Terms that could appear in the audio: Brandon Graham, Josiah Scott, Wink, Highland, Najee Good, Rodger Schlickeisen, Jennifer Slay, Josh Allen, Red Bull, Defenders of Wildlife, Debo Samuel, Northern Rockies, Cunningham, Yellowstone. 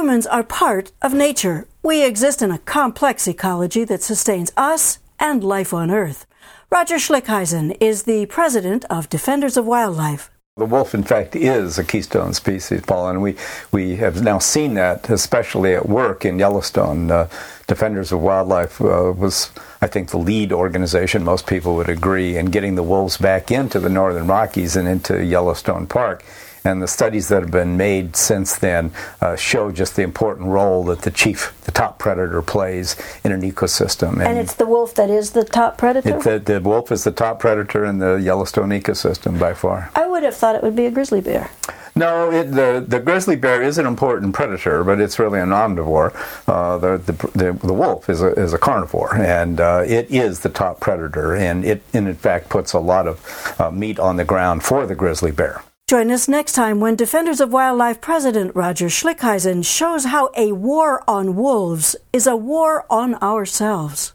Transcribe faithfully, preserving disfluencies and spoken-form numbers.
Humans are part of nature. We exist in a complex ecology that sustains us and life on Earth. Rodger Schlickeisen is the president of Defenders of Wildlife. The wolf, in fact, is a keystone species, Paul, and we, we have now seen that, especially at work in Yellowstone. Uh, Defenders of Wildlife uh, was, I think, the lead organization, most people would agree, in getting the wolves back into the Northern Rockies and into Yellowstone Park. And the studies that have been made since then uh, show just the important role that the chief, the top predator, plays in an ecosystem. And, and it's the wolf that is the top predator? It, the, the wolf is the top predator in the Yellowstone ecosystem by far. I would have thought it would be a grizzly bear. No, it, the, the grizzly bear is an important predator, but it's really an omnivore. Uh, the, the, the, the wolf is a, is a carnivore, and uh, it is the top predator, and it, and in fact, puts a lot of uh, meat on the ground for the grizzly bear. Join us next time when Defenders of Wildlife President Rodger Schlickeisen shows how a war on wolves is a war on ourselves.